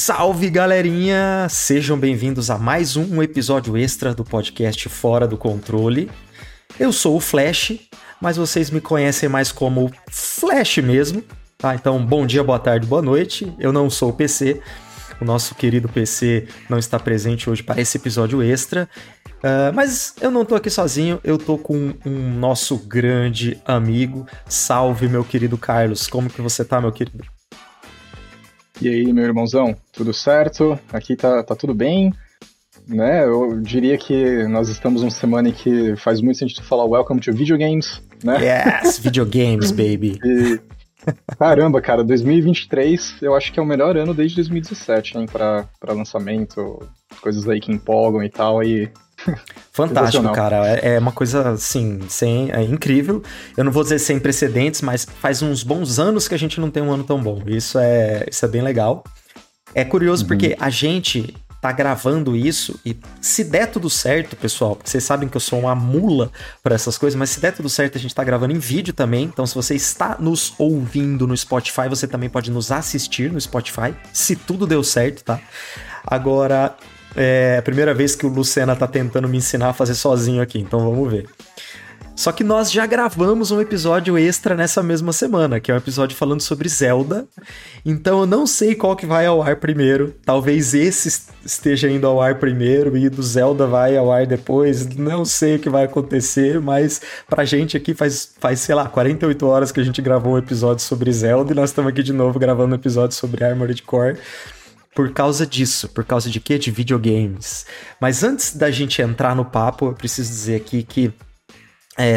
Salve, galerinha! Sejam bem-vindos a mais um episódio extra do podcast Fora do Controle. Eu sou o Flash, mas vocês me conhecem mais como Flash mesmo. Tá? Então, bom dia, boa tarde, boa noite. Eu não sou o PC. O nosso querido PC não está presente hoje para esse episódio extra. Mas eu não tô aqui sozinho, eu tô com um nosso grande amigo. Salve, meu querido Carlos. Como que você tá, meu querido? E aí, meu irmãozão, tudo certo? Aqui tá tudo bem, né? Eu diria que nós estamos numa semana em que faz muito sentido falar Welcome to Video Games, né? Yes, Video Games, baby! E, caramba, cara, 2023 eu acho que é o melhor ano desde 2017, hein? Pra lançamento, coisas aí que empolgam e tal, e... Fantástico, cara, é uma coisa assim, é incrível. Eu não vou dizer sem precedentes, mas faz uns bons anos que a gente não tem um ano tão bom. Isso é bem legal. É curioso porque a gente tá gravando isso e se der tudo certo, pessoal, porque vocês sabem que eu sou uma mula pra essas coisas, mas se der tudo certo a gente tá gravando em vídeo também. Então se você está nos ouvindo no Spotify, você também pode nos assistir no Spotify, se tudo deu certo, tá? Agora... é a primeira vez que o Lucena tá tentando me ensinar a fazer sozinho aqui, então vamos ver. Só que nós já gravamos um episódio extra nessa mesma semana, que é um episódio falando sobre Zelda. Então eu não sei qual que vai ao ar primeiro. Talvez esse esteja indo ao ar primeiro e do Zelda vai ao ar depois. Não sei o que vai acontecer, mas pra gente aqui faz sei lá, 48 horas que a gente gravou um episódio sobre Zelda e nós estamos aqui de novo gravando um episódio sobre Armored Core. Por causa disso, por causa de quê? De videogames. Mas antes da gente entrar no papo, eu preciso dizer aqui que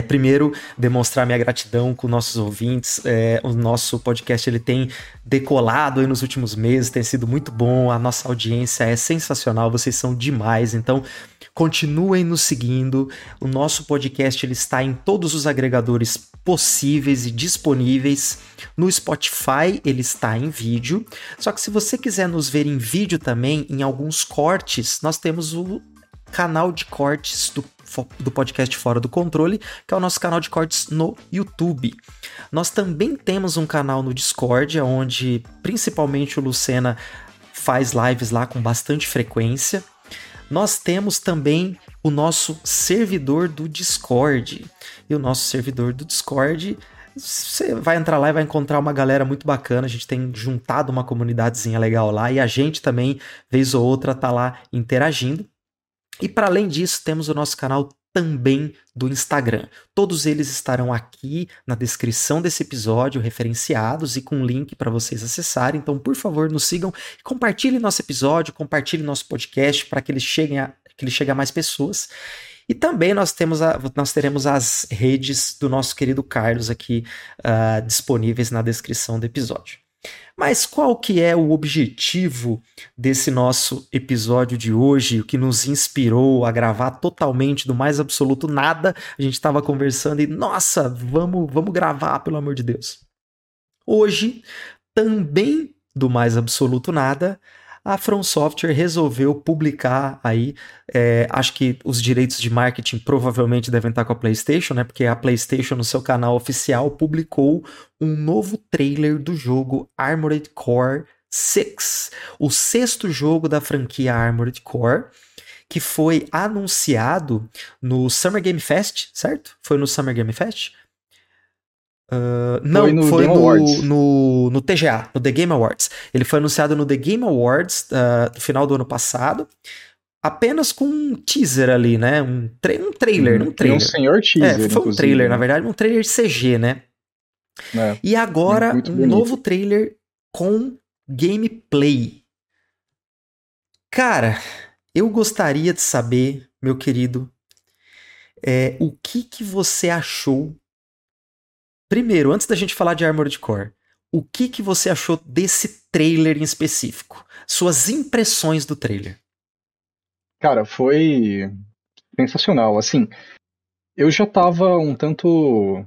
primeiro, demonstrar minha gratidão com nossos ouvintes. O nosso podcast ele tem decolado aí nos últimos meses, tem sido muito bom, a nossa audiência é sensacional, vocês são demais, então continuem nos seguindo. O nosso podcast ele está em todos os agregadores possíveis e disponíveis. No Spotify ele está em vídeo, só que se você quiser nos ver em vídeo também, em alguns cortes, nós temos o canal de cortes do podcast Fora do Controle, que é o nosso canal de cortes no YouTube. Nós também temos um canal no Discord, onde principalmente o Lucena faz lives lá com bastante frequência. Nós temos também o nosso servidor do Discord. E o nosso servidor do Discord, você vai entrar lá e vai encontrar uma galera muito bacana. A gente tem juntado uma comunidadezinha legal lá e a gente também, vez ou outra, tá lá interagindo. E para além disso, temos o nosso canal também do Instagram. Todos eles estarão aqui na descrição desse episódio, referenciados e com um link para vocês acessarem. Então, por favor, nos sigam, compartilhem nosso episódio, compartilhem nosso podcast para que ele chegue a mais pessoas. E também nós teremos as redes do nosso querido Carlos aqui disponíveis na descrição do episódio. Mas qual que é o objetivo desse nosso episódio de hoje, o que nos inspirou a gravar totalmente do mais absoluto nada? A gente estava conversando e, nossa, vamos gravar, pelo amor de Deus. Hoje, também do mais absoluto nada, a From Software resolveu publicar aí, acho que os direitos de marketing provavelmente devem estar com a PlayStation, né? Porque a PlayStation no seu canal oficial publicou um novo trailer do jogo Armored Core 6, o sexto jogo da franquia Armored Core, que foi anunciado no Summer Game Fest, certo? Foi no Summer Game Fest? Não, foi no TGA, no The Game Awards. Ele foi anunciado no The Game Awards no final do ano passado, apenas com um teaser ali, né? Um trailer. Um senhor teaser. Foi um trailer, né? Na verdade, um trailer CG, né? E agora, um novo trailer com gameplay. Cara, eu gostaria de saber, meu querido, o que você achou. Primeiro, antes da gente falar de Armored Core, o que você achou desse trailer em específico? Suas impressões do trailer. Cara, foi sensacional. Assim, eu já tava um tanto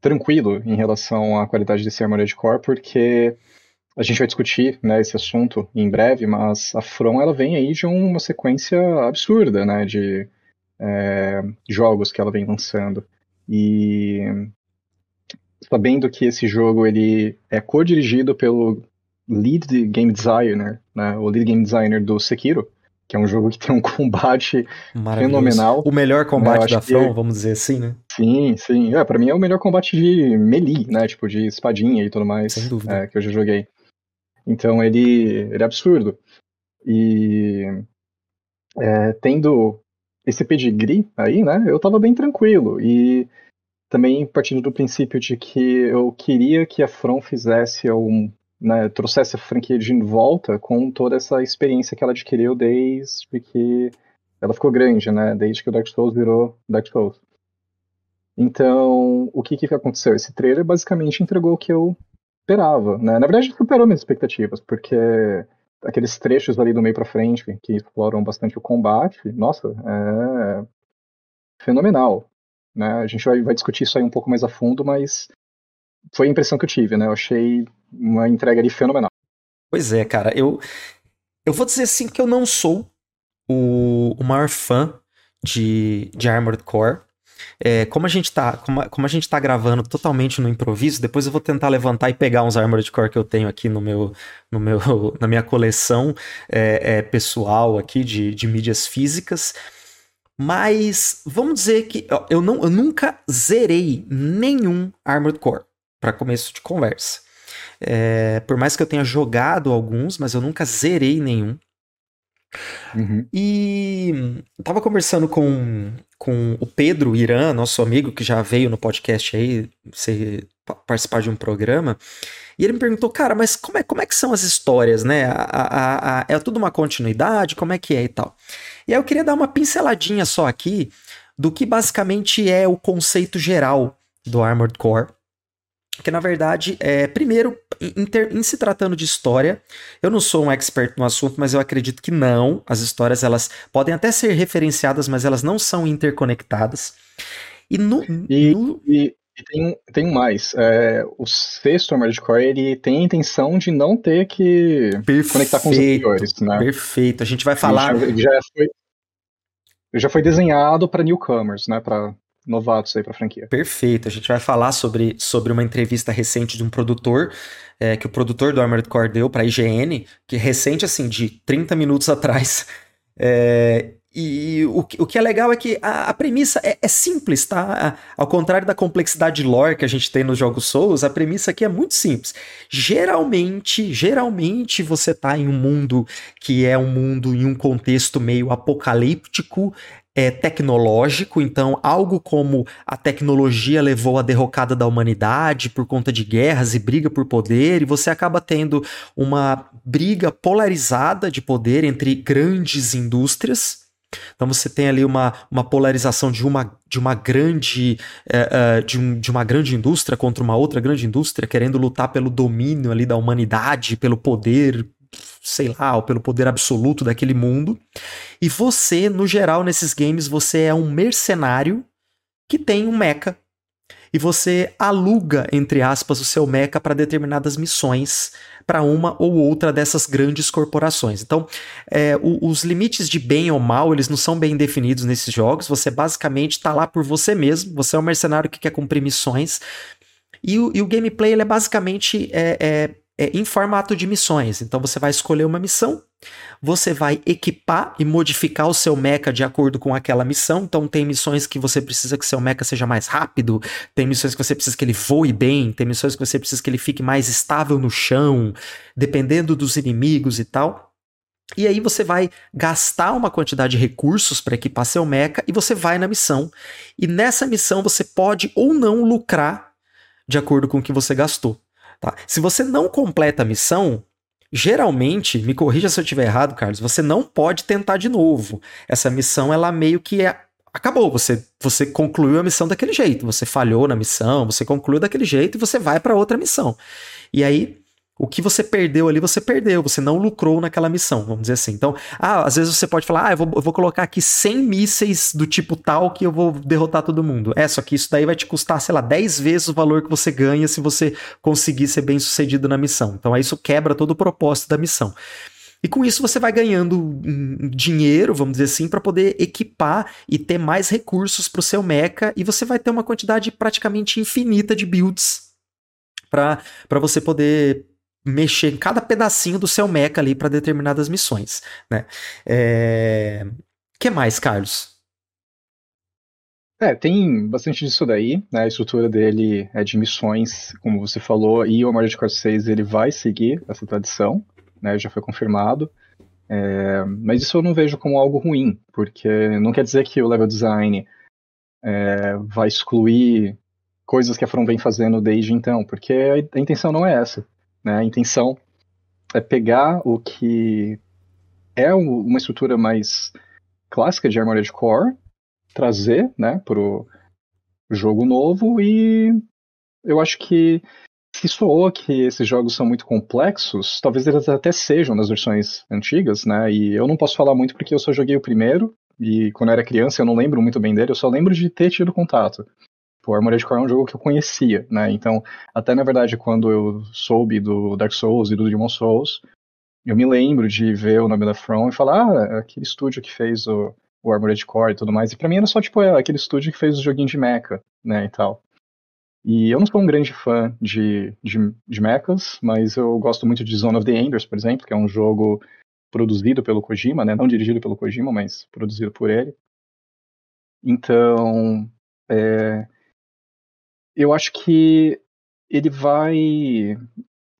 tranquilo em relação à qualidade desse Armored Core, porque a gente vai discutir, né, esse assunto em breve, mas a From ela vem aí de uma sequência absurda, né, de jogos que ela vem lançando. E sabendo que esse jogo ele é co-dirigido pelo lead game designer, né? O lead game designer do Sekiro, que é um jogo que tem um combate fenomenal. O melhor combate da From, vamos dizer assim, né? Sim, sim. Pra mim é o melhor combate de melee, né? Tipo, de espadinha e tudo mais. Sem dúvida. Que eu já joguei. Então, ele é absurdo. E tendo esse pedigree aí, né? Eu tava bem tranquilo. E também partindo do princípio de que eu queria que a From fizesse algum... né, trouxesse a franquia de volta com toda essa experiência que ela adquiriu desde que ela ficou grande, né, desde que o Dark Souls virou Dark Souls. Então, o que aconteceu? Esse trailer basicamente entregou o que eu esperava, né? Na verdade, superou minhas expectativas, porque aqueles trechos ali do meio pra frente que exploram bastante o combate, nossa, é fenomenal, né? A gente vai discutir isso aí um pouco mais a fundo, mas foi a impressão que eu tive, né? Eu achei uma entrega ali fenomenal. Pois é, cara. Eu vou dizer assim que eu não sou o maior fã de Armored Core. Como a gente tá gravando totalmente no improviso, depois eu vou tentar levantar e pegar uns Armored Core que eu tenho aqui na minha coleção pessoal aqui de mídias físicas. Mas vamos dizer que eu nunca zerei nenhum Armored Core, para começo de conversa. Por mais que eu tenha jogado alguns, mas eu nunca zerei nenhum. Uhum. E tava conversando com o Pedro Irã, nosso amigo, que já veio no podcast aí participar de um programa, e ele me perguntou, cara, mas como é que são as histórias, né? É tudo uma continuidade, como é que é e tal. E aí eu queria dar uma pinceladinha só aqui do que basicamente é o conceito geral do Armored Core. Que na verdade, primeiro, em se tratando de história, eu não sou um expert no assunto, mas eu acredito que não. As histórias, elas podem até ser referenciadas, mas elas não são interconectadas. E tem mais. O sexto Armored Core, ele tem a intenção de não ter que conectar com os anteriores, né? Perfeito, a gente vai falar... Já foi desenhado para newcomers, né? Para novatos aí para a franquia. Perfeito, a gente vai falar sobre uma entrevista recente de um produtor, que o produtor do Armored Core deu para a IGN, que é recente assim, de 30 minutos atrás. E o que é legal é que a premissa é simples, tá? Ao contrário da complexidade de lore que a gente tem nos jogos Souls, a premissa aqui é muito simples. Geralmente você tá em um mundo que é um mundo em um contexto meio apocalíptico, tecnológico, então algo como a tecnologia levou à derrocada da humanidade por conta de guerras e briga por poder, e você acaba tendo uma briga polarizada de poder entre grandes indústrias. Então você tem ali uma polarização de uma grande indústria contra uma outra grande indústria, querendo lutar pelo domínio ali da humanidade, pelo poder, sei lá, ou pelo poder absoluto daquele mundo. E você, no geral, nesses games, você é um mercenário que tem um mecha. E você aluga, entre aspas, o seu mecha para determinadas missões, para uma ou outra dessas grandes corporações. Então, os limites de bem ou mal, eles não são bem definidos nesses jogos. Você basicamente está lá por você mesmo. Você é um mercenário que quer cumprir missões. E o gameplay, ele é basicamente em formato de missões. Então, você vai escolher uma missão. Você vai equipar e modificar o seu mecha de acordo com aquela missão. Então tem missões que você precisa que seu mecha seja mais rápido, tem missões que você precisa que ele voe bem, tem missões que você precisa que ele fique mais estável no chão, dependendo dos inimigos e tal. E aí você vai gastar uma quantidade de recursos para equipar seu mecha e você vai na missão. E nessa missão você pode ou não lucrar de acordo com o que você gastou, tá? Se você não completa a missão, geralmente, me corrija se eu estiver errado, Carlos, você não pode tentar de novo. Essa missão, ela meio que acabou. Você concluiu a missão daquele jeito. Você falhou na missão, você concluiu daquele jeito e você vai para outra missão. E aí, o que você perdeu ali, você perdeu. Você não lucrou naquela missão, vamos dizer assim. Então, às vezes você pode falar, eu vou colocar aqui 100 mísseis do tipo tal que eu vou derrotar todo mundo. Só que isso daí vai te custar, sei lá, 10 vezes o valor que você ganha se você conseguir ser bem sucedido na missão. Então, aí isso quebra todo o propósito da missão. E com isso você vai ganhando dinheiro, vamos dizer assim, para poder equipar e ter mais recursos para o seu mecha. E você vai ter uma quantidade praticamente infinita de builds para você poder mexer em cada pedacinho do seu mecha ali para determinadas missões, né? Que mais, Carlos? Tem bastante disso daí, né? A estrutura dele é de missões, como você falou, e o Armored Core 6 ele vai seguir essa tradição, né? Já foi confirmado. Mas isso eu não vejo como algo ruim, porque não quer dizer que o level design vai excluir coisas que a From vem fazendo desde então, porque a intenção não é essa, né? A intenção é pegar o que é uma estrutura mais clássica de Armored Core, trazer, né, pro jogo novo, e eu acho que se soou que esses jogos são muito complexos, talvez eles até sejam nas versões antigas, né? E eu não posso falar muito porque eu só joguei o primeiro, e quando eu era criança eu não lembro muito bem dele, eu só lembro de ter tido contato. O Armored Core é um jogo que eu conhecia, né? Então, até na verdade, quando eu soube do Dark Souls e do Demon's Souls, eu me lembro de ver o nome da From e falar, aquele estúdio que fez o Armored Core e tudo mais, e pra mim era só, tipo, aquele estúdio que fez o joguinho de mecha, né, e tal. E eu não sou um grande fã de mechas, mas eu gosto muito de Zone of the Enders, por exemplo, que é um jogo produzido pelo Kojima, né? Não dirigido pelo Kojima, mas produzido por ele. Então, eu acho que ele vai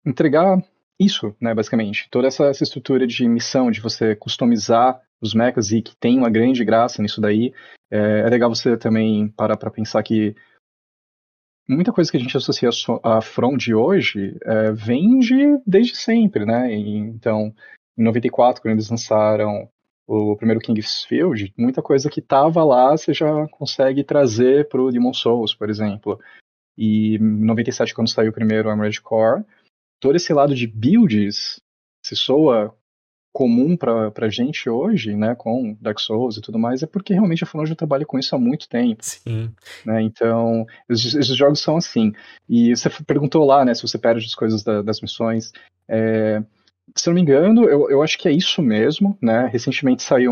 entregar isso, né, basicamente. Toda essa estrutura de missão, de você customizar os mechas, e que tem uma grande graça nisso daí. É legal você também parar pra pensar que muita coisa que a gente associa à From de hoje vem desde sempre, né? Então, em 94, quando eles lançaram o primeiro King's Field, muita coisa que tava lá você já consegue trazer pro Demon's Souls, por exemplo. E em 97, quando saiu o primeiro Armored Core, todo esse lado de builds se soa comum pra gente hoje, né, com Dark Souls e tudo mais, é porque realmente a From já trabalha com isso há muito tempo. Sim. Né, então, esses jogos são assim. E você perguntou lá, né, se você perde as coisas das missões. Se eu não me engano, eu acho que é isso mesmo, né, recentemente saiu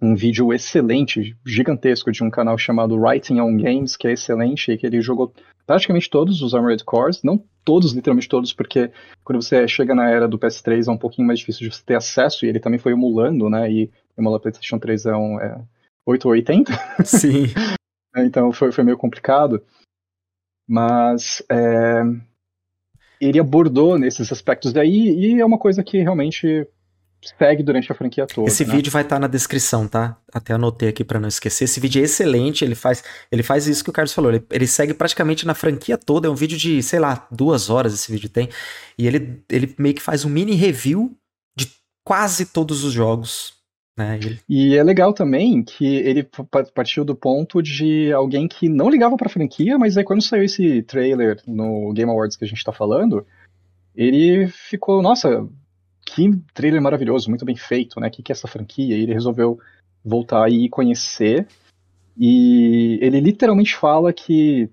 um vídeo excelente, gigantesco, de um canal chamado Writing on Games, que é excelente, e que ele jogou praticamente todos os Armored Cores, não todos, literalmente todos, porque quando você chega na era do PS3 é um pouquinho mais difícil de você ter acesso, e ele também foi emulando, né, e emular PlayStation 3 é um 880. Sim. Então foi meio complicado, mas ele abordou nesses aspectos daí, e é uma coisa que realmente segue durante a franquia toda. Esse vídeo vai estar na descrição, tá? Até anotei aqui pra não esquecer. Esse vídeo é excelente, ele faz isso que o Carlos falou, ele segue praticamente na franquia toda, é um vídeo de, 2 horas esse vídeo tem, e ele meio que faz um mini review de quase todos os jogos, né? E é legal também que ele partiu do ponto de alguém que não ligava pra franquia, mas aí quando saiu esse trailer no Game Awards que a gente tá falando, ele ficou, nossa, que trailer maravilhoso, muito bem feito, né? O que é essa franquia? E ele resolveu voltar e conhecer. E ele literalmente fala que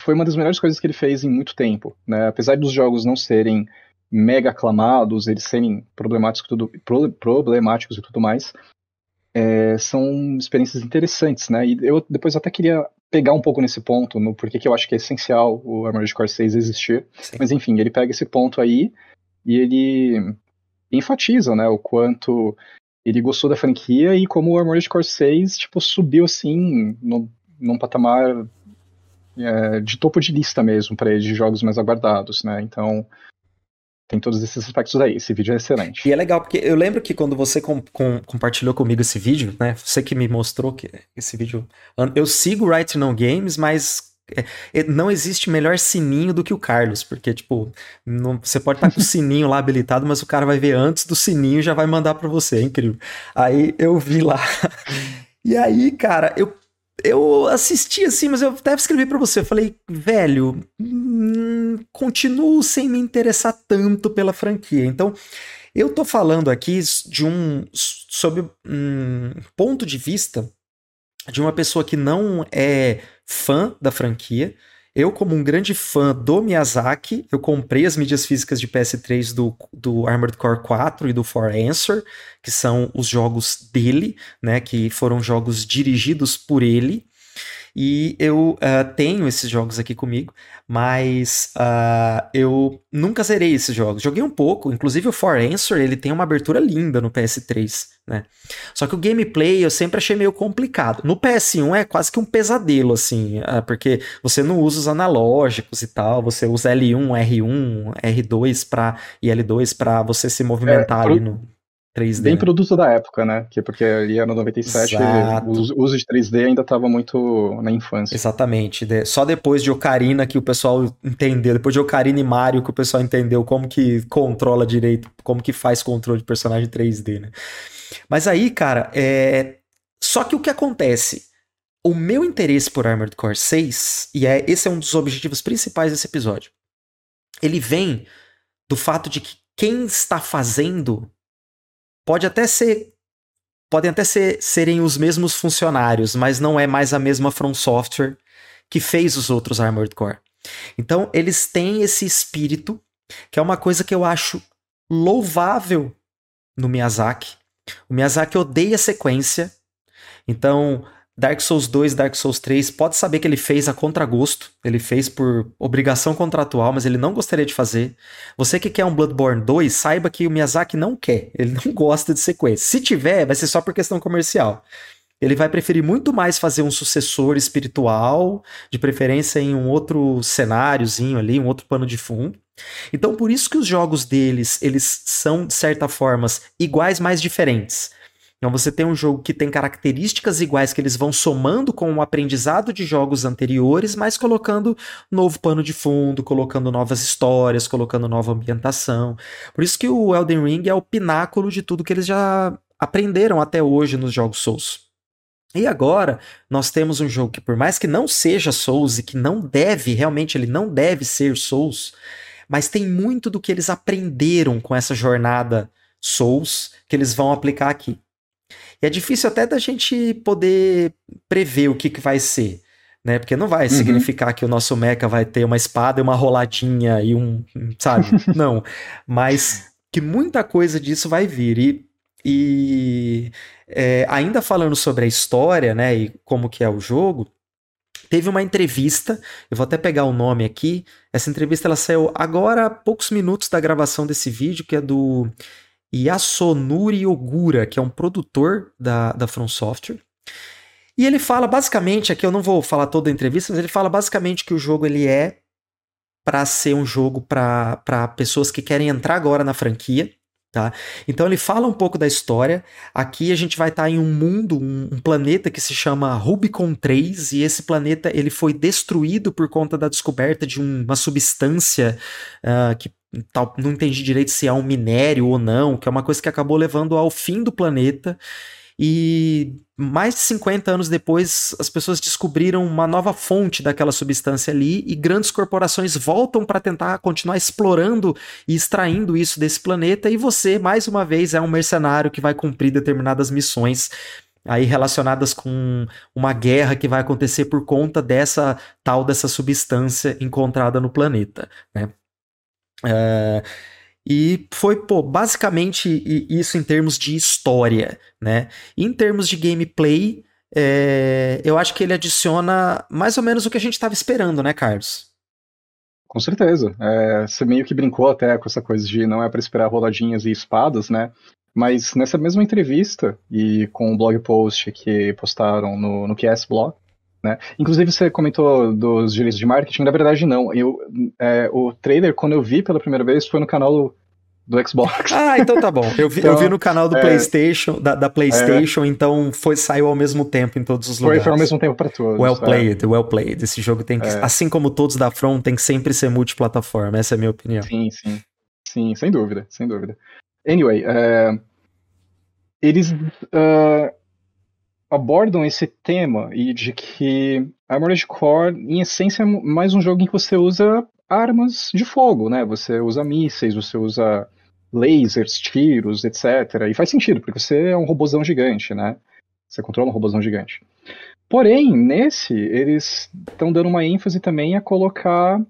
foi uma das melhores coisas que ele fez em muito tempo, né? Apesar dos jogos não serem mega aclamados, eles serem problemáticos e tudo mais, são experiências interessantes, né? E eu depois até queria pegar um pouco nesse ponto, no porquê que eu acho que é essencial o Armored Core 6 existir. Sim. Mas enfim, ele pega esse ponto aí e ele enfatiza, né, o quanto ele gostou da franquia e como o Armored Core 6, tipo, subiu, assim, num patamar de topo de lista mesmo, para ele, de jogos mais aguardados, né, então tem todos esses aspectos aí, esse vídeo é excelente. E é legal, porque eu lembro que quando você compartilhou comigo esse vídeo, né, você que me mostrou que esse vídeo, eu sigo Writing on Games, mas não existe melhor sininho do que o Carlos, porque, tipo, você pode estar com o sininho lá habilitado, mas o cara vai ver antes do sininho e já vai mandar pra você, é incrível. Aí eu vi lá, e aí, cara, eu assisti assim, mas eu até escrevi pra você, eu falei, velho, continuo sem me interessar tanto pela franquia, então eu tô falando aqui sobre um ponto de vista de uma pessoa que não é fã da franquia. Eu, como um grande fã do Miyazaki, eu comprei as mídias físicas de PS3 do Armored Core 4 e do For Answer, que são os jogos dele, né, que foram jogos dirigidos por ele, E eu tenho esses jogos aqui comigo, mas eu nunca zerei esses jogos. Joguei um pouco, inclusive o For Answer, ele tem uma abertura linda no PS3, né? Só que o gameplay eu sempre achei meio complicado. No PS1 é quase que um pesadelo, assim, porque você não usa os analógicos e tal, você usa L1, R1, R2 e L2 pra você se movimentar ali no 3D. Bem produto da época, né? Porque ali era 97, o uso de 3D ainda estava muito na infância. Exatamente. Só depois de Ocarina que o pessoal entendeu, depois de Ocarina e Mario que o pessoal entendeu como que controla direito, como que faz controle de personagem 3D, né? Mas aí, cara, só que o que acontece? O meu interesse por Armored Core 6, e esse é um dos objetivos principais desse episódio, ele vem do fato de que quem está fazendo podem até serem os mesmos funcionários, mas não é mais a mesma From Software que fez os outros Armored Core. Então, eles têm esse espírito, que é uma coisa que eu acho louvável no Miyazaki. O Miyazaki odeia sequência, então Dark Souls 2, Dark Souls 3, pode saber que ele fez a contragosto, ele fez por obrigação contratual, mas ele não gostaria de fazer. Você que quer um Bloodborne 2, saiba que o Miyazaki não quer, ele não gosta de sequência. Se tiver, vai ser só por questão comercial. Ele vai preferir muito mais fazer um sucessor espiritual, de preferência em um outro cenáriozinho ali, um outro pano de fundo. Então, por isso que os jogos deles, eles são, de certa forma, iguais, mas diferentes. Então você tem um jogo que tem características iguais que eles vão somando com o aprendizado de jogos anteriores, mas colocando novo pano de fundo, colocando novas histórias, colocando nova ambientação. Por isso que o Elden Ring é o pináculo de tudo que eles já aprenderam até hoje nos jogos Souls. E agora nós temos um jogo que, por mais que não seja Souls e que não deve, realmente ele não deve ser Souls, mas tem muito do que eles aprenderam com essa jornada Souls que eles vão aplicar aqui. E é difícil até da gente poder prever o que vai ser, né? Porque não vai significar que o nosso mecha vai ter uma espada e uma roladinha e um... sabe? Não. Mas que muita coisa disso vai vir. E ainda falando sobre a história, né? E como que é o jogo, teve uma entrevista, eu vou até pegar o nome aqui. Essa entrevista ela saiu agora há poucos minutos da gravação desse vídeo, que é do Yasunori Ogura, que é um produtor da From Software. E ele fala basicamente, aqui eu não vou falar toda a entrevista, mas ele fala basicamente que o jogo ele é para ser um jogo para pessoas que querem entrar agora na franquia, tá? Então ele fala um pouco da história. Aqui a gente vai estar em um mundo, um planeta que se chama Rubicon 3, e esse planeta ele foi destruído por conta da descoberta de uma substância que não entendi direito se é um minério ou não, que é uma coisa que acabou levando ao fim do planeta, e mais de 50 anos depois as pessoas descobriram uma nova fonte daquela substância ali, e grandes corporações voltam para tentar continuar explorando e extraindo isso desse planeta, e você, mais uma vez, é um mercenário que vai cumprir determinadas missões aí relacionadas com uma guerra que vai acontecer por conta dessa tal dessa substância encontrada no planeta, né? E foi, basicamente isso em termos de história, né? Em termos de gameplay, eu acho que ele adiciona mais ou menos o que a gente estava esperando, né, Carlos? Com certeza. Você meio que brincou até com essa coisa de não é para esperar roladinhas e espadas, né? Mas nessa mesma entrevista e com o blog post que postaram no PS Blog, né? Inclusive você comentou dos direitos de marketing, na verdade não, o trailer quando eu vi pela primeira vez foi no canal do Xbox. Ah, então tá bom, então, eu vi no canal do PlayStation, da PlayStation, então saiu ao mesmo tempo em todos os lugares. Foi ao mesmo tempo pra todos. Well played, esse jogo tem que, assim como todos da From, tem que sempre ser multiplataforma, essa é a minha opinião. Sim, sem dúvida. Anyway, eles... abordam esse tema e de que Armored Core, em essência, é mais um jogo em que você usa armas de fogo, né? Você usa mísseis, você usa lasers, tiros, etc. E faz sentido, porque você é um robôzão gigante, né? Você controla um robôzão gigante. Porém, nesse, eles estão dando uma ênfase também a colocar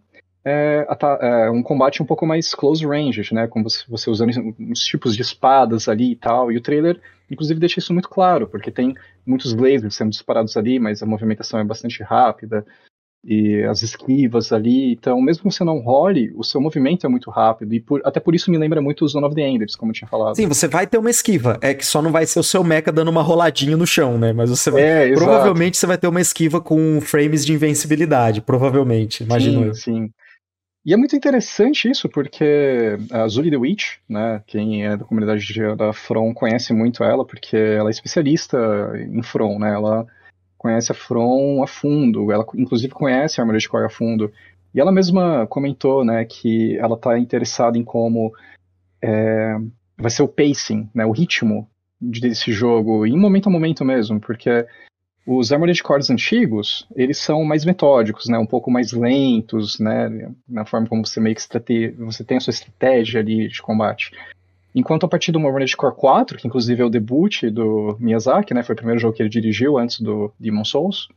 é um combate um pouco mais close range, né? Com você usando uns tipos de espadas ali e tal. E o trailer, inclusive, deixa isso muito claro, porque tem muitos lasers sendo disparados ali, mas a movimentação é bastante rápida. E as esquivas ali, então mesmo que você não role, o seu movimento é muito rápido, e até por isso me lembra muito o Zone of the Enders, como eu tinha falado. Sim, você vai ter uma esquiva, é que só não vai ser o seu mecha dando uma roladinha no chão, né, mas você vai, provavelmente exato. Você vai ter uma esquiva com frames de invencibilidade, provavelmente, imagino eu. Sim, e é muito interessante isso, porque a Zully the Witch, né, quem é da comunidade da From conhece muito ela, porque ela é especialista em From, né, ela conhece a From a fundo, ela inclusive conhece a Armored Core a fundo, e ela mesma comentou, né, que ela está interessada em como vai ser o pacing, né, o ritmo desse jogo, em momento a momento mesmo, porque os Armored Cores antigos, eles são mais metódicos, né, um pouco mais lentos, né, na forma como você meio que você tem a sua estratégia ali de combate. Enquanto a partir do Armored Core 4, que inclusive é o debut do Miyazaki, né, foi o primeiro jogo que ele dirigiu antes do Demon's Souls,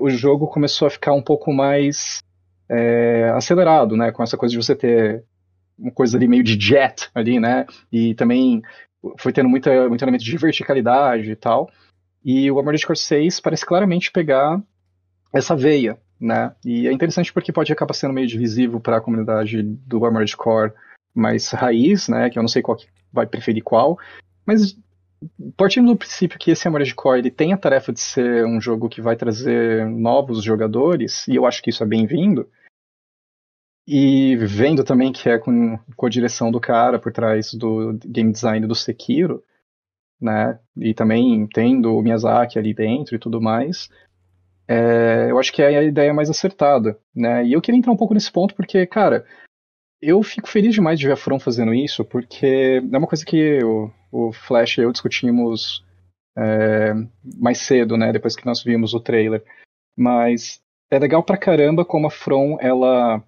o jogo começou a ficar um pouco mais acelerado, né, com essa coisa de você ter uma coisa ali meio de jet ali, né, e também foi tendo muito elemento de verticalidade e tal, e o Armored Core 6 parece claramente pegar essa veia, né, e é interessante porque pode acabar sendo meio divisivo para a comunidade do Armored Core mais raiz, né, que eu não sei qual que vai preferir qual, mas partindo do princípio que esse Armored Core ele tem a tarefa de ser um jogo que vai trazer novos jogadores, e eu acho que isso é bem-vindo, e vendo também que é com a direção do cara por trás do game design do Sekiro, né, e também tendo o Miyazaki ali dentro e tudo mais, eu acho que é a ideia mais acertada, né, e eu queria entrar um pouco nesse ponto porque, cara, eu fico feliz demais de ver a From fazendo isso, porque é uma coisa que o Flash e eu discutimos mais cedo, né, depois que nós vimos o trailer, mas é legal pra caramba como a From, ela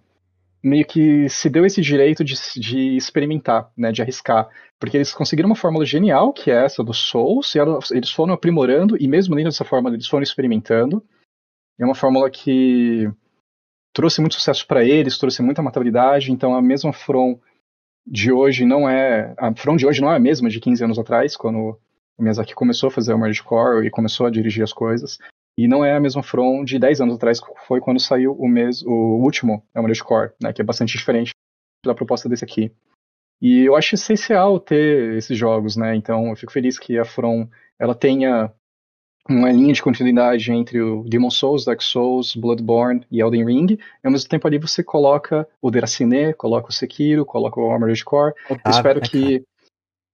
meio que se deu esse direito de experimentar, né, de arriscar, porque eles conseguiram uma fórmula genial, que é essa do Souls, e eles foram aprimorando, e mesmo dentro dessa fórmula eles foram experimentando, é uma fórmula que trouxe muito sucesso para eles, trouxe muita maturidade, então a mesma From de hoje não é... A From de hoje não é a mesma de 15 anos atrás, quando o Miyazaki começou a fazer o Armored Core e começou a dirigir as coisas, e não é a mesma From de 10 anos atrás, que foi quando saiu o último Armored Core, né, que é bastante diferente da proposta desse aqui. E eu acho essencial ter esses jogos, né, então eu fico feliz que a From ela tenha uma linha de continuidade entre o Demon's Souls, Dark Souls, Bloodborne e Elden Ring, e ao mesmo tempo ali você coloca o Deracine, coloca o Sekiro, coloca o Armored Core, eu espero que...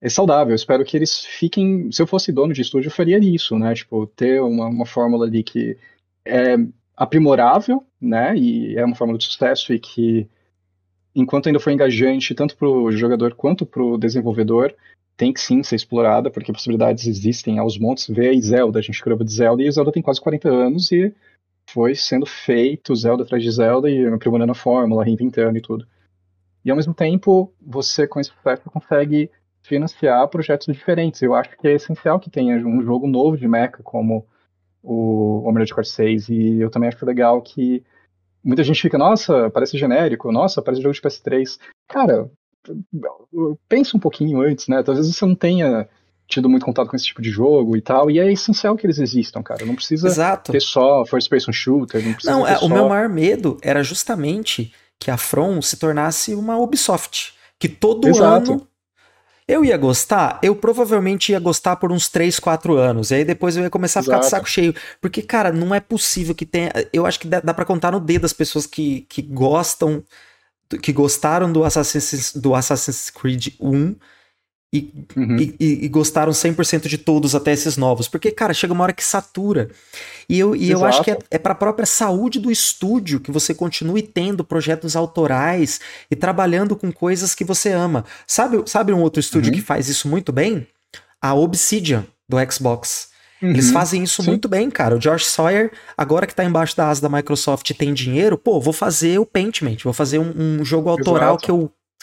É saudável, eu espero que eles fiquem... Se eu fosse dono de estúdio, eu faria isso, né? Tipo, ter uma fórmula ali que é aprimorável, né? E é uma fórmula de sucesso e que, enquanto ainda for engajante, tanto pro jogador quanto pro desenvolvedor, tem que sim ser explorada, porque possibilidades existem aos montes. Vê aí Zelda, a gente curva de Zelda, e Zelda tem quase 40 anos e foi sendo feito Zelda atrás de Zelda e aprimorando a fórmula, reinventando e tudo. E ao mesmo tempo, você com esse projeto consegue financiar projetos diferentes. Eu acho que é essencial que tenha um jogo novo de mecha, como o Armored Core 6, e eu também acho legal que muita gente fica, nossa, parece genérico, nossa, parece jogo de PS3. Cara, pensa um pouquinho antes, né? Talvez você não tenha tido muito contato com esse tipo de jogo e tal, e é essencial que eles existam, cara. Não precisa Exato. Ter só first person shooter, não precisa não, ter só... O meu maior medo era justamente que a From se tornasse uma Ubisoft, que todo Exato. Ano... Eu ia gostar? Eu provavelmente ia gostar por uns 3, 4 anos. E aí depois eu ia começar a ficar de saco cheio. Porque, cara, não é possível que tenha... Eu acho que dá pra contar no dedo as pessoas que gostam... que gostaram do Assassin's Creed 1 e gostaram 100% de todos até esses novos. Porque, cara, chega uma hora que satura. E eu acho que é para a própria saúde do estúdio que você continue tendo projetos autorais e trabalhando com coisas que você ama. Sabe um outro estúdio que faz isso muito bem? A Obsidian, do Xbox. Eles fazem isso Sim. muito bem, cara. O Josh Sawyer, agora que tá embaixo da asa da Microsoft e tem dinheiro, pô, vou fazer o Pentiment, vou fazer um jogo autoral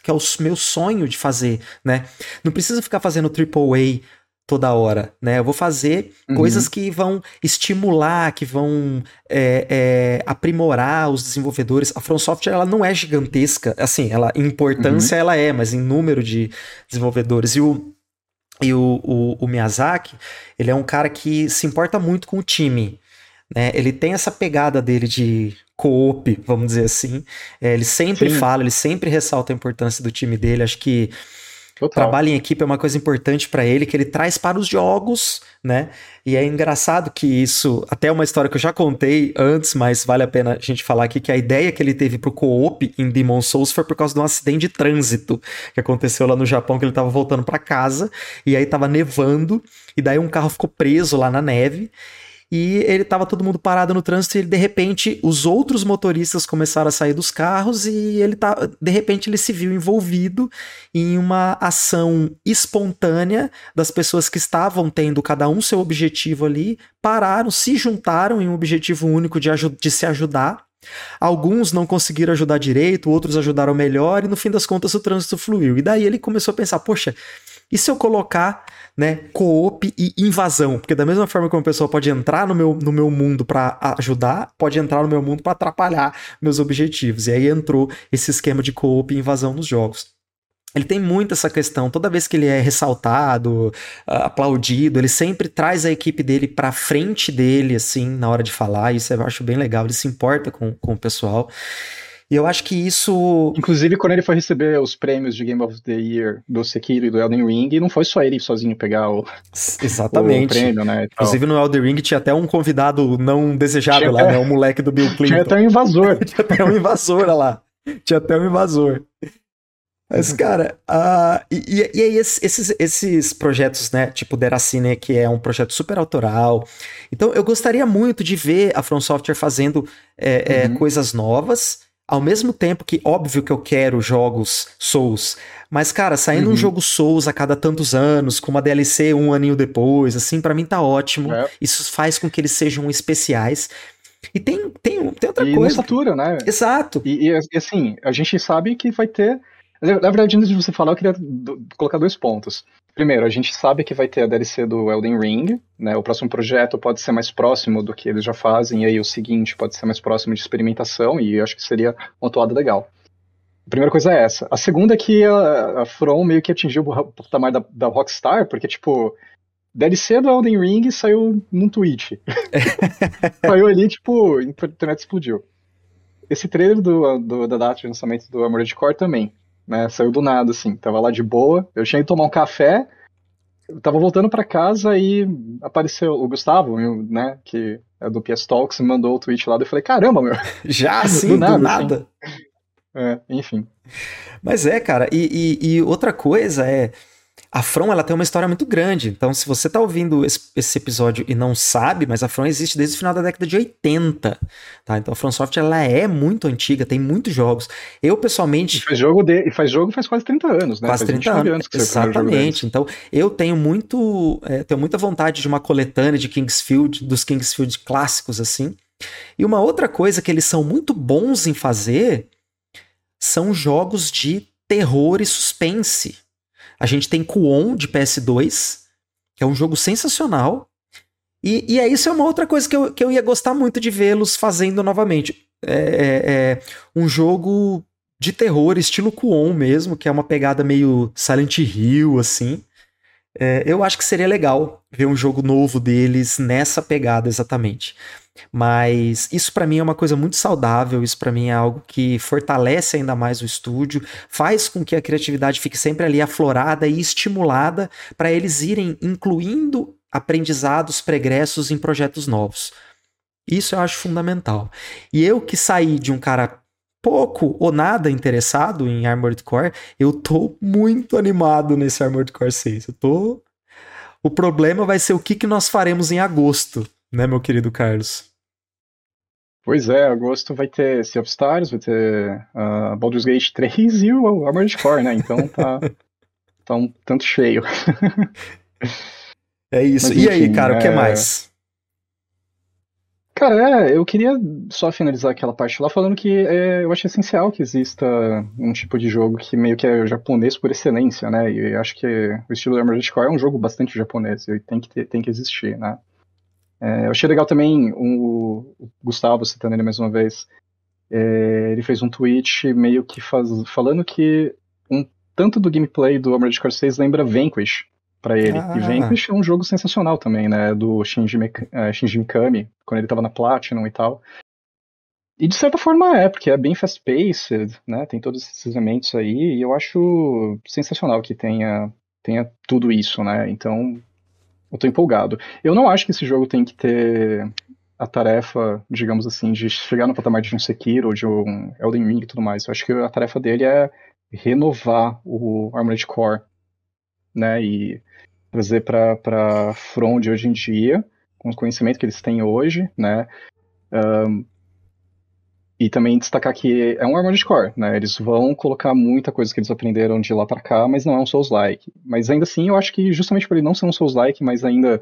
que é o meu sonho de fazer, né? Não precisa ficar fazendo AAA toda hora, né? Eu vou fazer coisas que vão estimular, que vão aprimorar os desenvolvedores. A From Software, ela não é gigantesca, assim, ela, em importância ela é, mas em número de desenvolvedores. E o Miyazaki, ele é um cara que se importa muito com o time, né? Ele tem essa pegada dele de co-op, vamos dizer assim. Ele sempre fala, ele sempre ressalta a importância do time dele. Acho que trabalho em equipe é uma coisa importante para ele, que ele traz para os jogos, né? E é engraçado que isso, até é uma história que eu já contei antes, mas vale a pena a gente falar aqui, que a ideia que ele teve pro co-op em Demon's Souls foi por causa de um acidente de trânsito que aconteceu lá no Japão, que ele tava voltando para casa, e aí tava nevando, e daí um carro ficou preso lá na neve, e ele tava todo mundo parado no trânsito, e ele, de repente, os outros motoristas começaram a sair dos carros, e ele de repente ele se viu envolvido em uma ação espontânea das pessoas que estavam tendo cada um seu objetivo ali, pararam, se juntaram em um objetivo único de se ajudar. Alguns não conseguiram ajudar direito, outros ajudaram melhor, e no fim das contas o trânsito fluiu. E daí ele começou a pensar, poxa, e se eu colocar, né, co-op e invasão? Porque da mesma forma que uma pessoa pode entrar no meu mundo para ajudar, pode entrar no meu mundo para atrapalhar meus objetivos. E aí entrou esse esquema de co-op e invasão nos jogos. Ele tem muito essa questão, toda vez que ele é ressaltado, aplaudido, ele sempre traz a equipe dele pra frente dele, assim, na hora de falar. Isso eu acho bem legal, ele se importa com o pessoal. E eu acho que isso... Inclusive, quando ele foi receber os prêmios de Game of the Year do Sekiro e do Elden Ring, não foi só ele sozinho pegar o prêmio, né? Inclusive, no Elden Ring tinha até um convidado não desejado lá, né? O moleque do Bill Clinton. Tinha até um invasor. Tinha até um invasor. Mas, cara, e aí esses projetos, né, tipo Deracine, que é um projeto super autoral. Então, eu gostaria muito de ver a From Software fazendo coisas novas, ao mesmo tempo que, óbvio que eu quero jogos Souls, mas, cara, saindo um jogo Souls a cada tantos anos, com uma DLC um aninho depois, assim, pra mim tá ótimo. É. Isso faz com que eles sejam especiais. E tem outra coisa. E não satura, né? Exato. E assim, a gente sabe que vai ter... Na verdade, antes de você falar, eu queria colocar dois pontos. Primeiro, a gente sabe que vai ter a DLC do Elden Ring, né? O próximo projeto pode ser mais próximo do que eles já fazem, e aí o seguinte pode ser mais próximo de experimentação, e eu acho que seria uma toada legal. A primeira coisa é essa. A segunda é que a From meio que atingiu o patamar da Rockstar, porque, tipo, DLC do Elden Ring saiu num tweet. Saiu ali, tipo, a internet explodiu. Esse trailer da data de lançamento do Armored Core também. Né, saiu do nada, assim, tava lá de boa, eu tinha ido tomar um café, eu tava voltando pra casa e apareceu o Gustavo, né, que é do PS Talks, me mandou o tweet lá, e eu falei, caramba, meu, já assim, do nada. Assim. Enfim. Mas cara, e outra coisa é, a From, ela tem uma história muito grande, então se você tá ouvindo esse episódio e não sabe, mas a From existe desde o final da década de 80, tá? Então a From Software, ela é muito antiga, tem muitos jogos. Eu, pessoalmente... E faz jogo faz quase 30 anos, né? Quase 30 anos. Exatamente. Então, eu tenho muita vontade de uma coletânea de King's Field, dos King's Field clássicos, assim. E uma outra coisa que eles são muito bons em fazer são jogos de terror e suspense. A gente tem Kuon de PS2, que é um jogo sensacional. E aí isso é uma outra coisa que eu ia gostar muito de vê-los fazendo novamente. Um jogo de terror, estilo Kuon mesmo, que é uma pegada meio Silent Hill, assim. Eu acho que seria legal ver um jogo novo deles nessa pegada exatamente. Mas isso pra mim é uma coisa muito saudável, isso pra mim é algo que fortalece ainda mais o estúdio, faz com que a criatividade fique sempre ali aflorada e estimulada para eles irem incluindo aprendizados, pregressos em projetos novos. Isso eu acho fundamental. E eu que saí de um cara pouco ou nada interessado em Armored Core, eu tô muito animado nesse Armored Core 6. O problema vai ser o que nós faremos em agosto. Né, meu querido Carlos? Pois é, agosto vai ter Sea of Stars, vai ter Baldur's Gate 3 e o Armored Core, né? Então tá um tanto cheio. É isso. Mas, enfim, e aí, cara, o que mais? Cara, eu queria só finalizar aquela parte lá falando que eu acho essencial que exista um tipo de jogo que meio que é japonês por excelência, né? E eu acho que o estilo do Armored Core é um jogo bastante japonês e tem que existir, né? Eu achei legal também o Gustavo, citando ele mais uma vez, ele fez um tweet meio que falando que um tanto do gameplay do Armored Core 6 lembra Vanquish pra ele. E Vanquish é um jogo sensacional também, né? Do Shinji Mikami, quando ele tava na Platinum e tal. E de certa forma porque é bem fast-paced, né? Tem todos esses elementos aí, e eu acho sensacional que tenha tudo isso, né? Então, eu tô empolgado. Eu não acho que esse jogo tem que ter a tarefa, digamos assim, de chegar no patamar de um Sekiro ou de um Elden Ring e tudo mais. Eu acho que a tarefa dele é renovar o Armored Core, né, e trazer pra From de hoje em dia, com o conhecimento que eles têm hoje, né, e também destacar que é um Armored Core, né, eles vão colocar muita coisa que eles aprenderam de lá pra cá, mas não é um Souls-like. Mas ainda assim, eu acho que justamente por ele não ser um Souls-like, mas ainda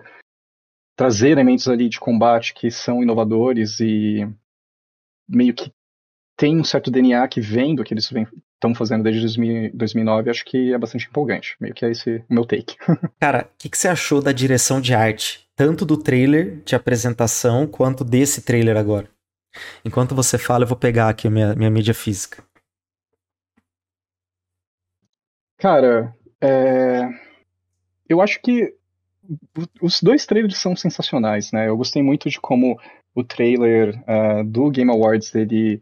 trazer elementos ali de combate que são inovadores e meio que tem um certo DNA que vem do que eles estão fazendo desde 2009, acho que é bastante empolgante. Meio que é esse o meu take. Cara, o que você achou da direção de arte? Tanto do trailer de apresentação, quanto desse trailer agora. Enquanto você fala, eu vou pegar aqui a minha mídia física. Cara, eu acho que os dois trailers são sensacionais, né? Eu gostei muito de como o trailer do Game Awards, ele,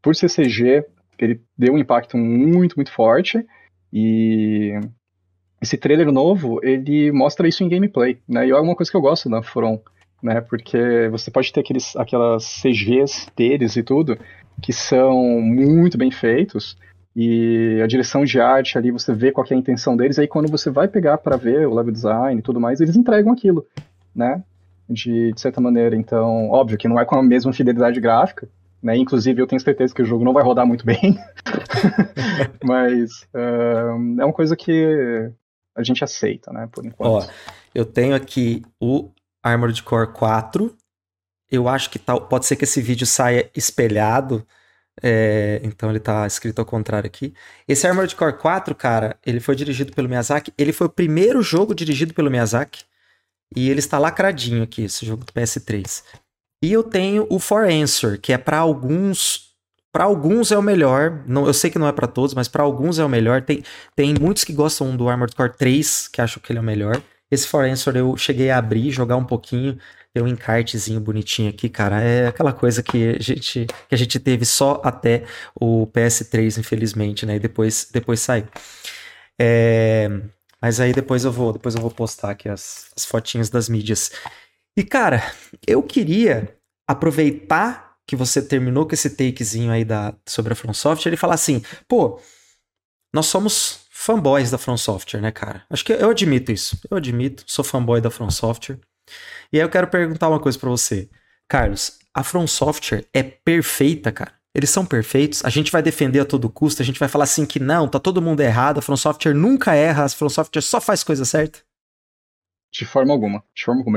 por ser CG, ele deu um impacto muito, muito forte, e esse trailer novo, ele mostra isso em gameplay, né? E é uma coisa que eu gosto da From, né? Porque você pode ter aquelas CGs deles e tudo, que são muito bem feitos, e a direção de arte ali, você vê qual que é a intenção deles, aí quando você vai pegar para ver o level design e tudo mais, eles entregam aquilo, né? De certa maneira. Então, óbvio que não é com a mesma fidelidade gráfica, né? Inclusive, eu tenho certeza que o jogo não vai rodar muito bem. Mas é uma coisa que a gente aceita, né? Por enquanto. Ó, eu tenho aqui o Armored Core 4. Eu acho que pode ser que esse vídeo saia espelhado. Então ele tá escrito ao contrário aqui. Esse Armored Core 4, cara, ele foi dirigido pelo Miyazaki. Ele foi o primeiro jogo dirigido pelo Miyazaki. E ele está lacradinho aqui, esse jogo do PS3. E eu tenho o For Answer, que é pra alguns. Pra alguns é o melhor. Não, eu sei que não é pra todos, mas pra alguns é o melhor. Tem muitos que gostam do Armored Core 3, que acham que ele é o melhor. Esse For Answer eu cheguei a abrir, jogar um pouquinho. Tem um encartezinho bonitinho aqui, cara. É aquela coisa que a gente teve só até o PS3, infelizmente, né? E depois saiu. Mas aí depois eu vou postar aqui as fotinhas das mídias. E, cara, eu queria aproveitar que você terminou com esse takezinho aí sobre a From Software e falar assim, pô, nós somos fanboys da From Software, né, cara? Acho que eu admito isso. Eu admito, sou fanboy da From Software. E aí eu quero perguntar uma coisa pra você. Carlos, a From Software é perfeita, cara? Eles são perfeitos? A gente vai defender a todo custo? A gente vai falar assim que não, tá todo mundo errado, a From Software nunca erra, a From Software só faz coisa certa? De forma alguma.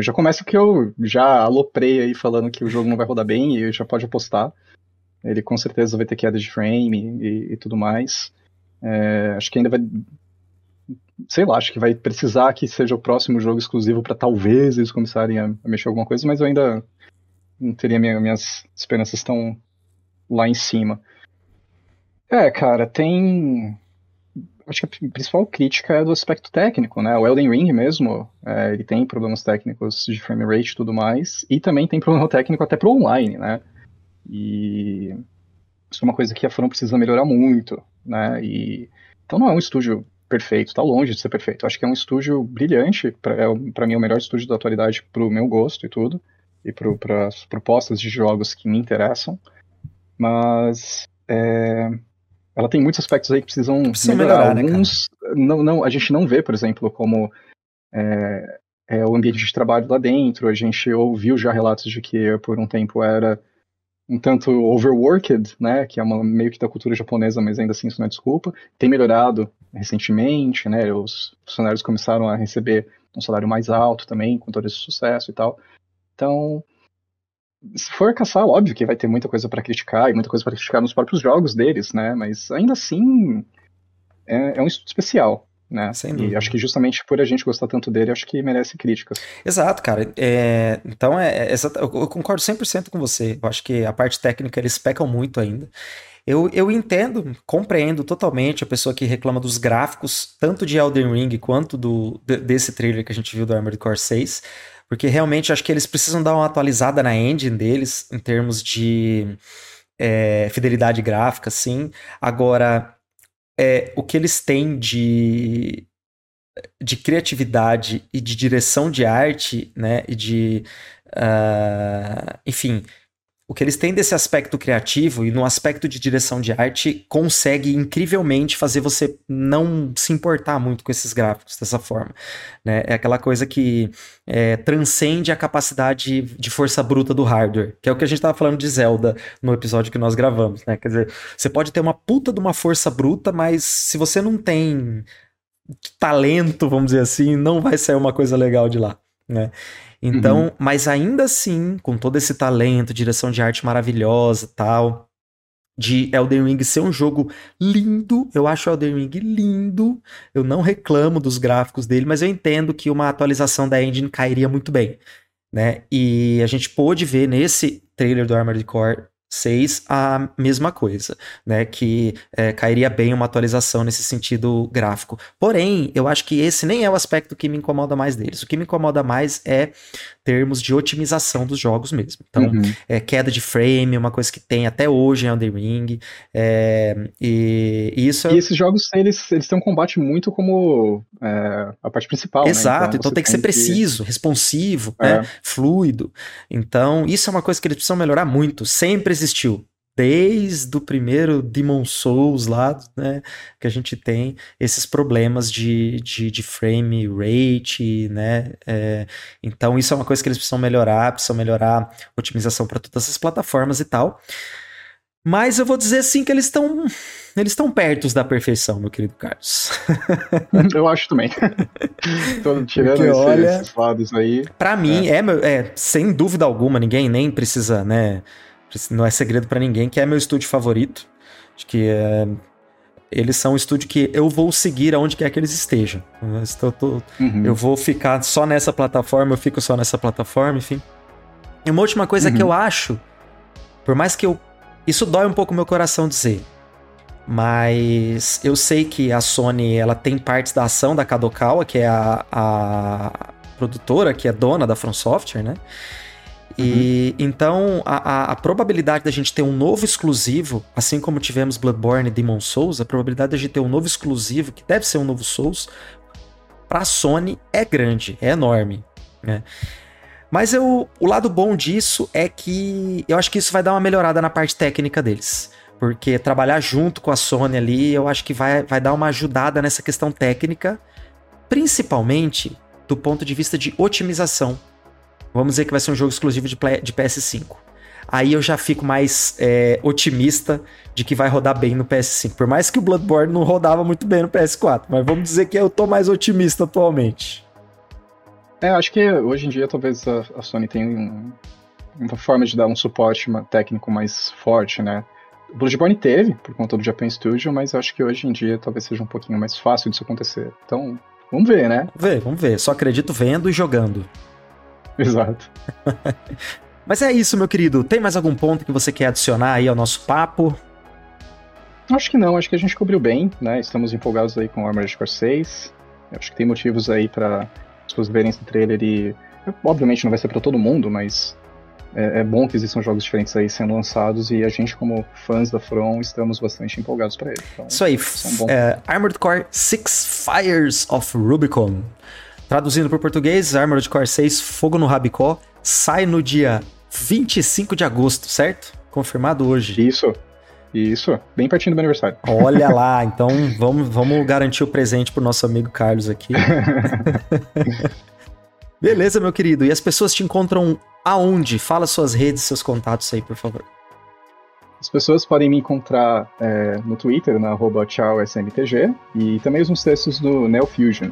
Já começa que eu já aloprei aí falando que o jogo não vai rodar bem e já pode apostar. Ele com certeza vai ter queda de frame e tudo mais. Acho que ainda vai... Sei lá, acho que vai precisar que seja o próximo jogo exclusivo pra talvez eles começarem a mexer alguma coisa, mas eu ainda não teria minhas esperanças tão lá em cima. Cara, tem... Acho que a principal crítica é do aspecto técnico, né? O Elden Ring mesmo, ele tem problemas técnicos de frame rate e tudo mais, e também tem problema técnico até pro online, né? E isso é uma coisa que a From precisa melhorar muito, né? Então não é um estúdio perfeito, tá longe de ser perfeito. Acho que é um estúdio brilhante, pra mim é o melhor estúdio da atualidade pro meu gosto e tudo, e pras propostas de jogos que me interessam, mas... Ela tem muitos aspectos aí que precisam melhorar. Alguns, né, não, a gente não vê, por exemplo, como o ambiente de trabalho lá dentro. A gente ouviu já relatos de que por um tempo era um tanto overworked, né, que é meio que da cultura japonesa, mas ainda assim isso não é desculpa. Tem melhorado recentemente, né, os funcionários começaram a receber um salário mais alto também, com todo esse sucesso e tal. Então, se for caçar, óbvio que vai ter muita coisa pra criticar, e muita coisa pra criticar nos próprios jogos deles, né? Mas ainda assim, é um estudo especial, né? Sem dúvida. E acho que justamente por a gente gostar tanto dele, acho que merece críticas. Exato, cara. Então, eu concordo 100% com você. Eu acho que a parte técnica, eles pecam muito ainda. Eu entendo, compreendo totalmente a pessoa que reclama dos gráficos, tanto de Elden Ring quanto desse trailer que a gente viu do Armored Core 6, porque realmente acho que eles precisam dar uma atualizada na engine deles, em termos de fidelidade gráfica, sim. Agora, o que eles têm de criatividade e de direção de arte, né, e de... enfim... O que eles têm desse aspecto criativo e no aspecto de direção de arte consegue incrivelmente fazer você não se importar muito com esses gráficos dessa forma, né? É aquela coisa que transcende a capacidade de força bruta do hardware, que é o que a gente estava falando de Zelda no episódio que nós gravamos, né? Quer dizer, você pode ter uma puta de uma força bruta, mas se você não tem talento, vamos dizer assim, não vai sair uma coisa legal de lá, né? Então, mas ainda assim, com todo esse talento, direção de arte maravilhosa e tal, de Elden Ring ser um jogo lindo, eu acho Elden Ring lindo, eu não reclamo dos gráficos dele, mas eu entendo que uma atualização da engine cairia muito bem, né? E a gente pôde ver nesse trailer do Armored Core 6 a mesma coisa, né? Que cairia bem uma atualização nesse sentido gráfico. Porém, eu acho que esse nem é o aspecto que me incomoda mais deles. O que me incomoda mais é termos de otimização dos jogos mesmo. Então, queda de frame, uma coisa que tem até hoje em Elden Ring. E esses jogos, eles têm um combate muito como a parte principal. Exato, né? então tem que ser preciso, responsivo, né? Fluido. Então, isso é uma coisa que eles precisam melhorar muito, sempre existiu, desde o primeiro Demon's Souls lá, né, que a gente tem esses problemas de frame rate, né, então isso é uma coisa que eles precisam melhorar a otimização para todas as plataformas e tal, mas eu vou dizer sim que eles estão perto da perfeição, meu querido Carlos. Eu acho também. Tô tirando esses lados aí. Para mim, sem dúvida alguma, ninguém nem precisa, né, não é segredo pra ninguém, que é meu estúdio favorito. Acho que eles são um estúdio que eu vou seguir aonde quer que eles estejam. Eu vou ficar só nessa plataforma, eu fico só nessa plataforma, enfim. E uma última coisa que eu acho, por mais que isso dói um pouco o meu coração dizer, mas eu sei que a Sony, ela tem partes da ação da Kadokawa, que é a produtora, que é dona da From Software, né? E então a probabilidade da gente ter um novo exclusivo, assim como tivemos Bloodborne e Demon's Souls, a probabilidade da gente ter um novo exclusivo, que deve ser um novo Souls, pra Sony é grande, é enorme, né? Mas o lado bom disso é que eu acho que isso vai dar uma melhorada na parte técnica deles, porque trabalhar junto com a Sony ali, eu acho que vai dar uma ajudada nessa questão técnica, principalmente do ponto de vista de otimização. Vamos dizer que vai ser um jogo exclusivo de PS5. Aí eu já fico mais otimista de que vai rodar bem no PS5. Por mais que o Bloodborne não rodava muito bem no PS4. Mas vamos dizer que eu tô mais otimista atualmente. Acho que hoje em dia talvez a Sony tenha uma forma de dar um suporte técnico mais forte, né? O Bloodborne teve, por conta do Japan Studio, mas acho que hoje em dia talvez seja um pouquinho mais fácil disso acontecer. Então, vamos ver, né? Vamos ver. Só acredito vendo e jogando. Exato. Mas é isso, meu querido. Tem mais algum ponto que você quer adicionar aí ao nosso papo? Acho que não. Acho que a gente cobriu bem, né? Estamos empolgados aí com o Armored Core 6. Acho que tem motivos aí para as pessoas verem esse trailer e... Obviamente não vai ser para todo mundo, mas... É bom que existam jogos diferentes aí sendo lançados e a gente, como fãs da From, estamos bastante empolgados para ele. Então, isso aí. Armored Core 6: Fires of Rubicon. Traduzindo para o português, Armored Core 6, Fogo no Rabicó, sai no dia 25 de agosto, certo? Confirmado hoje. Isso, bem pertinho do meu aniversário. Olha lá, então vamos garantir o presente pro nosso amigo Carlos aqui. Beleza, meu querido, e as pessoas te encontram aonde? Fala suas redes, seus contatos aí, por favor. As pessoas podem me encontrar no Twitter, na @tchaosmtg, e também os textos do NeoFusion.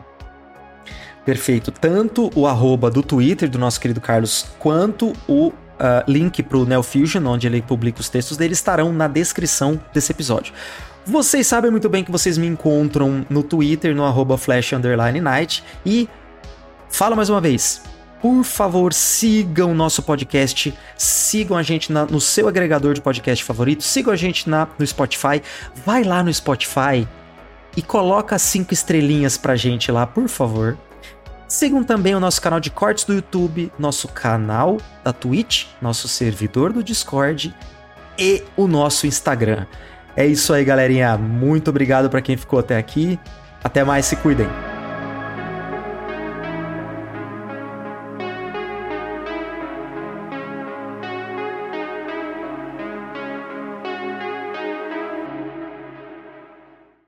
Perfeito. Tanto o @ do Twitter do nosso querido Carlos, quanto o link pro NeoFusion, onde ele publica os textos dele, estarão na descrição desse episódio. Vocês sabem muito bem que vocês me encontram no Twitter, no @flash_night, e falo mais uma vez, por favor, sigam o nosso podcast, sigam a gente no seu agregador de podcast favorito, sigam a gente no Spotify, vai lá no Spotify e coloca 5 estrelinhas pra gente lá, por favor. Sigam também o nosso canal de cortes do YouTube, nosso canal da Twitch, nosso servidor do Discord e o nosso Instagram. É isso aí, galerinha. Muito obrigado pra quem ficou até aqui. Até mais, se cuidem.